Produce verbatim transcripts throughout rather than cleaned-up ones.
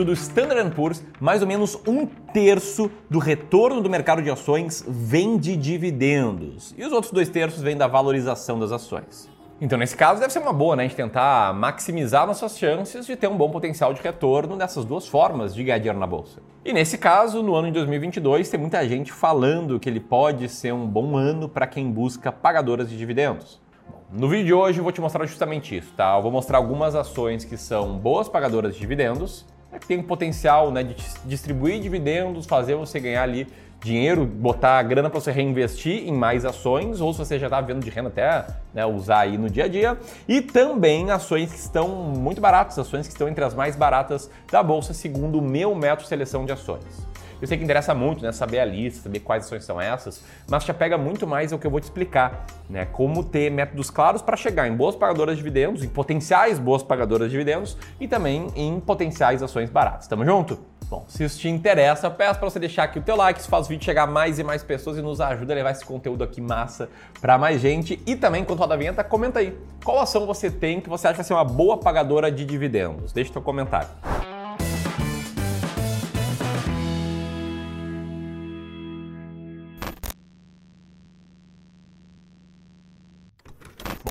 período do Standard and Poor's, mais ou menos um terço do retorno do mercado de ações vem de dividendos. E os outros dois terços vêm da valorização das ações. Então, nesse caso, deve ser uma boa, né? A gente tentar maximizar nossas chances de ter um bom potencial de retorno nessas duas formas de ganhar dinheiro na bolsa. E nesse caso, no ano de dois mil e vinte e dois, tem muita gente falando que ele pode ser um bom ano para quem busca pagadoras de dividendos. Bom, no vídeo de hoje eu vou te mostrar justamente isso, tá? Eu vou mostrar algumas ações que são boas pagadoras de dividendos, né? Que tem um potencial, né, de distribuir dividendos, fazer você ganhar ali dinheiro, botar a grana para você reinvestir em mais ações, ou se você já está vendo de renda até, né, usar aí no dia a dia. E também ações que estão muito baratas, ações que estão entre as mais baratas da bolsa, segundo o meu método de seleção de ações. Eu sei que interessa muito, né, saber a lista, saber quais ações são essas, mas te apega muito mais ao que eu vou te explicar, né, como ter métodos claros para chegar em boas pagadoras de dividendos, em potenciais boas pagadoras de dividendos e também em potenciais ações baratas. Tamo junto? Bom, se isso te interessa, eu peço para você deixar aqui o teu like, isso faz o vídeo chegar a mais e mais pessoas e nos ajuda a levar esse conteúdo aqui massa para mais gente. E também, enquanto roda a vinheta, comenta aí qual ação você tem que você acha que vai ser uma boa pagadora de dividendos. Deixa o teu comentário.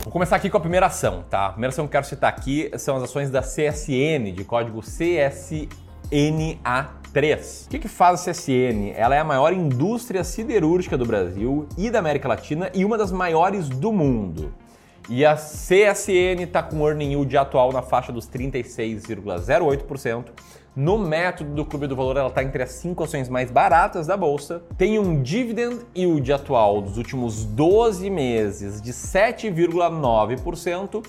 Vou começar aqui com a primeira ação, tá? A primeira ação que eu quero citar aqui são as ações da C S N, de código C S N A três. O que que faz a C S N? Ela é a maior indústria siderúrgica do Brasil e da América Latina e uma das maiores do mundo. E a C S N está com o earning yield atual na faixa dos trinta e seis vírgula zero oito por cento. No método do Clube do Valor, ela está entre as cinco ações mais baratas da bolsa. Tem um dividend yield atual dos últimos doze meses de sete vírgula nove por cento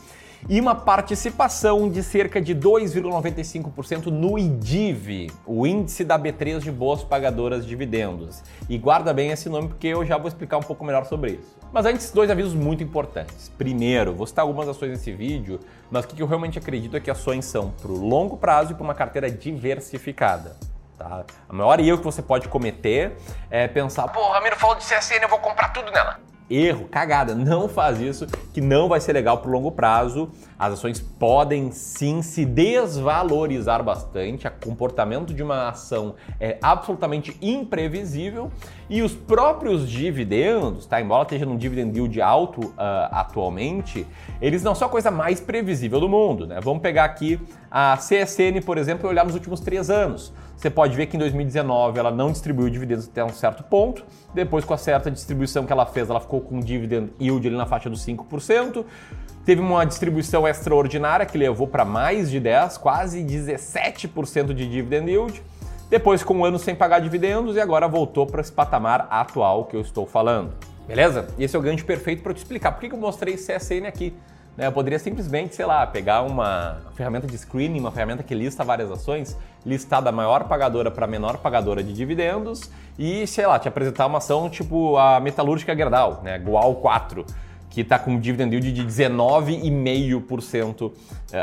e uma participação de cerca de dois vírgula noventa e cinco por cento no I D I V, o índice da B três de boas pagadoras de dividendos. E guarda bem esse nome porque eu já vou explicar um pouco melhor sobre isso. Mas antes, dois avisos muito importantes. Primeiro, vou citar algumas ações nesse vídeo, mas o que eu realmente acredito é que ações são para o longo prazo e para uma carteira diversificada. Tá? A maior erro que você pode cometer é pensar, pô, o Ramiro falou de C S N, eu vou comprar tudo nela. Erro, cagada, não faz isso, que não vai ser legal para o longo prazo. As ações podem sim se desvalorizar bastante, o comportamento de uma ação é absolutamente imprevisível e os próprios dividendos, tá? Embora esteja num dividend yield alto uh, atualmente, eles não são a coisa mais previsível do mundo, né? Vamos pegar aqui a C S N, por exemplo, e olhar nos últimos três anos. Você pode ver que em dois mil e dezenove ela não distribuiu dividendos até um certo ponto, depois com a certa distribuição que ela fez, ela ficou com um dividend yield ali na faixa dos cinco por cento, teve uma distribuição extraordinária que levou para mais de dez por cento, quase dezessete por cento de dividend yield, depois com um ano sem pagar dividendos e agora voltou para esse patamar atual que eu estou falando. Beleza? E esse é o gancho perfeito para eu te explicar por que eu mostrei C S N aqui. Eu poderia simplesmente, sei lá, pegar uma ferramenta de screening, uma ferramenta que lista várias ações, listar da maior pagadora para a menor pagadora de dividendos e, sei lá, te apresentar uma ação tipo a Metalúrgica Gerdau, né, Goau quatro, que está com um dividend yield de dezenove vírgula cinco por cento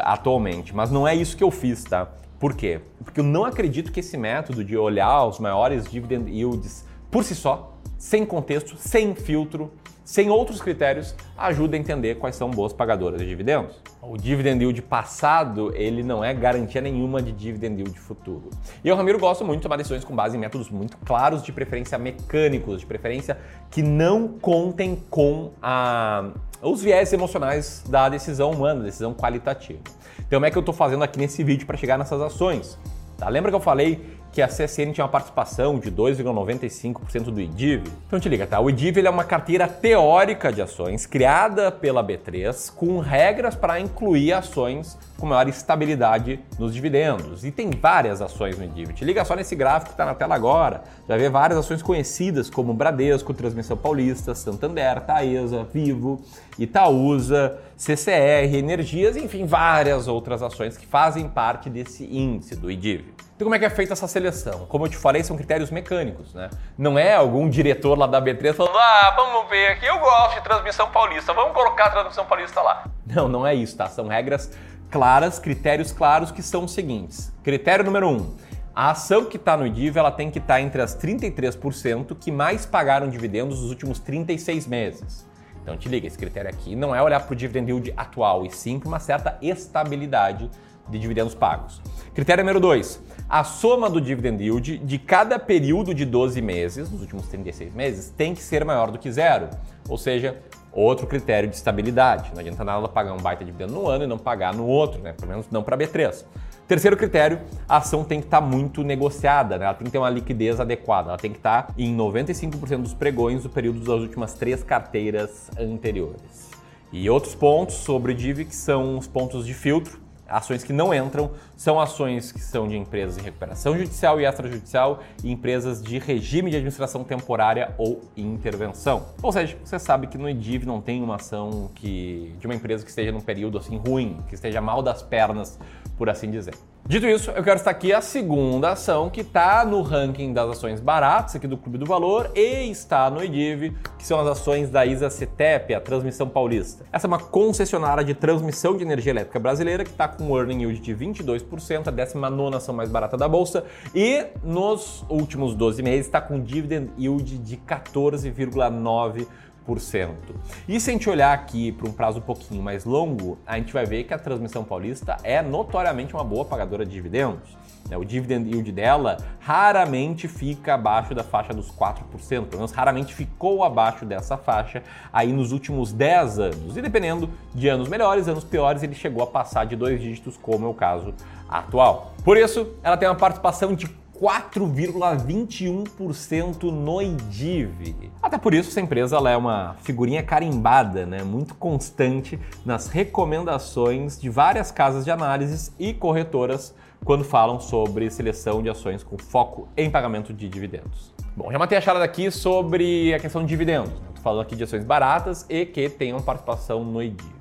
atualmente. Mas não é isso que eu fiz, tá? Por quê? Porque eu não acredito que esse método de olhar os maiores dividend yields por si só, sem contexto, sem filtro, sem outros critérios, ajuda a entender quais são boas pagadoras de dividendos. O dividend yield passado, ele não é garantia nenhuma de dividend yield futuro. E eu, Ramiro, gosto muito de tomar decisões com base em métodos muito claros, de preferência mecânicos, de preferência que não contem com a, os viés emocionais da decisão humana, decisão qualitativa. Então, como é que eu estou fazendo aqui nesse vídeo para chegar nessas ações? Tá? Lembra que eu falei que a C S N tinha uma participação de dois vírgula noventa e cinco por cento do I D I V? Então te liga, tá? O I D I V ele é uma carteira teórica de ações criada pela B três com regras para incluir ações com maior estabilidade nos dividendos. E tem várias ações no I D I V. Te liga só nesse gráfico que está na tela agora. Já vê várias ações conhecidas como Bradesco, Transmissão Paulista, Santander, Taesa, Vivo, Itaúsa, C C R, Energias, enfim, várias outras ações que fazem parte desse índice do I D I V. Então como é que é feita essa seleção? Como eu te falei, são critérios mecânicos, né? Não é algum diretor lá da B três falando, ah, vamos ver aqui, eu gosto de Transmissão Paulista, vamos colocar a Transmissão Paulista lá. Não, não é isso, tá? São regras claras, critérios claros que são os seguintes. Critério número um, a ação que está no I D I V, ela tem que estar entre as trinta e três por cento que mais pagaram dividendos nos últimos trinta e seis meses. Então te liga, esse critério aqui não é olhar para o dividend yield atual, e sim para uma certa estabilidade de dividendos pagos. Critério número dois, a soma do dividend yield de cada período de doze meses, nos últimos trinta e seis meses, tem que ser maior do que zero, ou seja, outro critério de estabilidade. Não adianta nada pagar um baita dividendo no ano e não pagar no outro, né? Pelo menos não para B três. Terceiro critério, a ação tem que estar tá muito negociada, né? Ela tem que ter uma liquidez adequada, ela tem que estar tá em noventa e cinco por cento dos pregões do período das últimas três carteiras anteriores. E outros pontos sobre D I V que são os pontos de filtro, ações que não entram, são ações que são de empresas em recuperação judicial e extrajudicial e empresas de regime de administração temporária ou intervenção. Ou seja, você sabe que no I D I V não tem uma ação que, de uma empresa que esteja num período assim ruim, que esteja mal das pernas, por assim dizer. Dito isso, eu quero estar aqui a segunda ação que está no ranking das ações baratas aqui do Clube do Valor e está no I D I V, que são as ações da I S A C T E E P, a Transmissão Paulista. Essa é uma concessionária de transmissão de energia elétrica brasileira que está com um earning yield de vinte e dois por cento, a décima nona ação mais barata da Bolsa, e nos últimos doze meses está com dividend yield de quatorze vírgula nove por cento. E se a gente olhar aqui para um prazo um pouquinho mais longo, a gente vai ver que a Transmissão Paulista é notoriamente uma boa pagadora de dividendos. O dividend yield dela raramente fica abaixo da faixa dos quatro por cento, pelo menos raramente ficou abaixo dessa faixa aí nos últimos dez anos. E dependendo de anos melhores, anos piores, ele chegou a passar de dois dígitos, como é o caso atual. Por isso, ela tem uma participação de quatro vírgula vinte e um por cento no I D I V. Até por isso, essa empresa ela é uma figurinha carimbada, né? Muito constante nas recomendações de várias casas de análises e corretoras quando falam sobre seleção de ações com foco em pagamento de dividendos. Bom, já matei a charada aqui sobre a questão de dividendos. Estou falando aqui de ações baratas e que tenham participação no I D I V.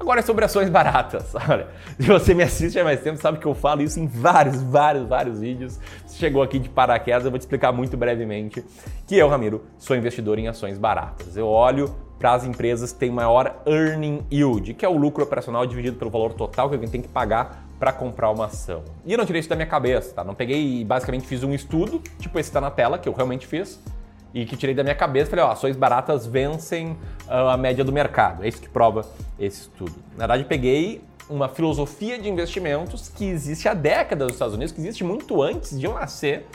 Agora é sobre ações baratas. Olha, se você me assiste há mais tempo, sabe que eu falo isso em vários, vários, vários vídeos. Se chegou aqui de paraquedas, eu vou te explicar muito brevemente que eu, Ramiro, sou investidor em ações baratas. Eu olho para as empresas que têm maior earning yield, que é o lucro operacional dividido pelo valor total que alguém tem que pagar para comprar uma ação. E eu não tirei isso da minha cabeça, tá? Não peguei e basicamente fiz um estudo, tipo esse que está na tela, que eu realmente fiz, e que tirei da minha cabeça, falei, ó, ações baratas vencem uh, a média do mercado. É isso que prova esse estudo. Na verdade, peguei uma filosofia de investimentos que existe há décadas nos Estados Unidos, que existe muito antes de eu nascer,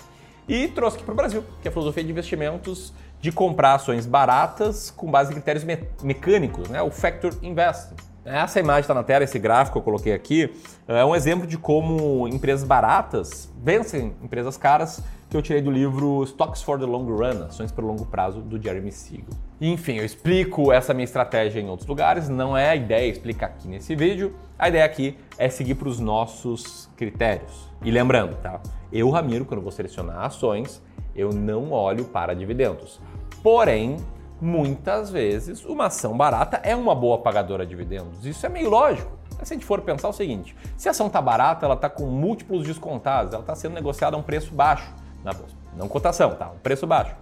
e trouxe aqui para o Brasil, que é a filosofia de investimentos de comprar ações baratas com base em critérios me- mecânicos, né? O Factor Invest. Essa imagem está na tela, esse gráfico que eu coloquei aqui, é um exemplo de como empresas baratas vencem empresas caras, que eu tirei do livro Stocks for the Long Run, Ações para o Longo Prazo, do Jeremy Siegel. Enfim, eu explico essa minha estratégia em outros lugares, não é a ideia explicar aqui nesse vídeo, a ideia aqui é seguir para os nossos critérios. E lembrando, tá? Eu, Ramiro, quando vou selecionar ações, eu não olho para dividendos, porém, muitas vezes, uma ação barata é uma boa pagadora de dividendos. Isso é meio lógico. Mas se a gente for pensar o seguinte, se a ação está barata, ela está com múltiplos descontados, ela está sendo negociada a um preço baixo na bolsa. Não cotação, tá? Um preço baixo.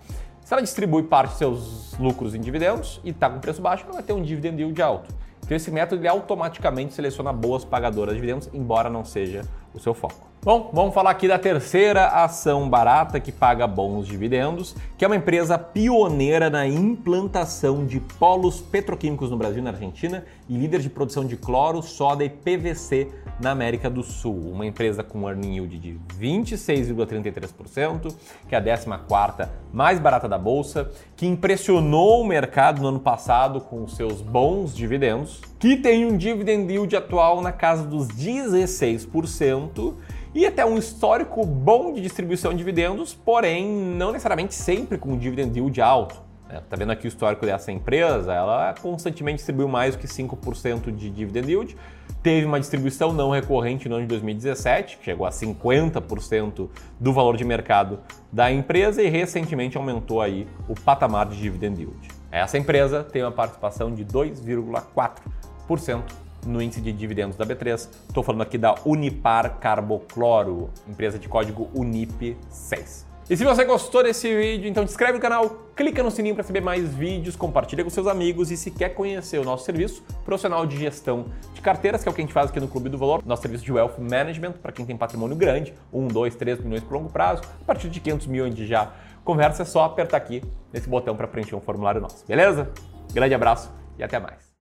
Se ela distribui parte de seus lucros em dividendos e está com preço baixo, ela vai ter um dividend yield alto. Então esse método ele automaticamente seleciona boas pagadoras de dividendos, embora não seja o seu foco. Bom, vamos falar aqui da terceira ação barata que paga bons dividendos, que é uma empresa pioneira na implantação de polos petroquímicos no Brasil e na Argentina e líder de produção de cloro, soda e P V C na América do Sul. Uma empresa com earning yield de vinte e seis vírgula trinta e três por cento, que é a décima quarta mais barata da Bolsa, que impressionou o mercado no ano passado com os seus bons dividendos, que tem um dividend yield atual na casa dos dezesseis por cento, e até um histórico bom de distribuição de dividendos, porém não necessariamente sempre com um dividend yield alto. Está vendo aqui o histórico dessa empresa? Ela constantemente distribuiu mais do que cinco por cento de dividend yield, teve uma distribuição não recorrente no ano de dois mil e dezessete, que chegou a cinquenta por cento do valor de mercado da empresa e recentemente aumentou aí o patamar de dividend yield. Essa empresa tem uma participação de dois vírgula quatro por cento no índice de dividendos da B três, estou falando aqui da Unipar Carbocloro, empresa de código Unip seis. E se você gostou desse vídeo, então se inscreve no canal, clica no sininho para receber mais vídeos, compartilha com seus amigos e se quer conhecer o nosso serviço profissional de gestão de carteiras, que é o que a gente faz aqui no Clube do Valor, nosso serviço de Wealth Management, para quem tem patrimônio grande, um, dois, três milhões por longo prazo, a partir de quinhentos mil onde já conversa, é só apertar aqui nesse botão para preencher um formulário nosso, beleza? Grande abraço e até mais!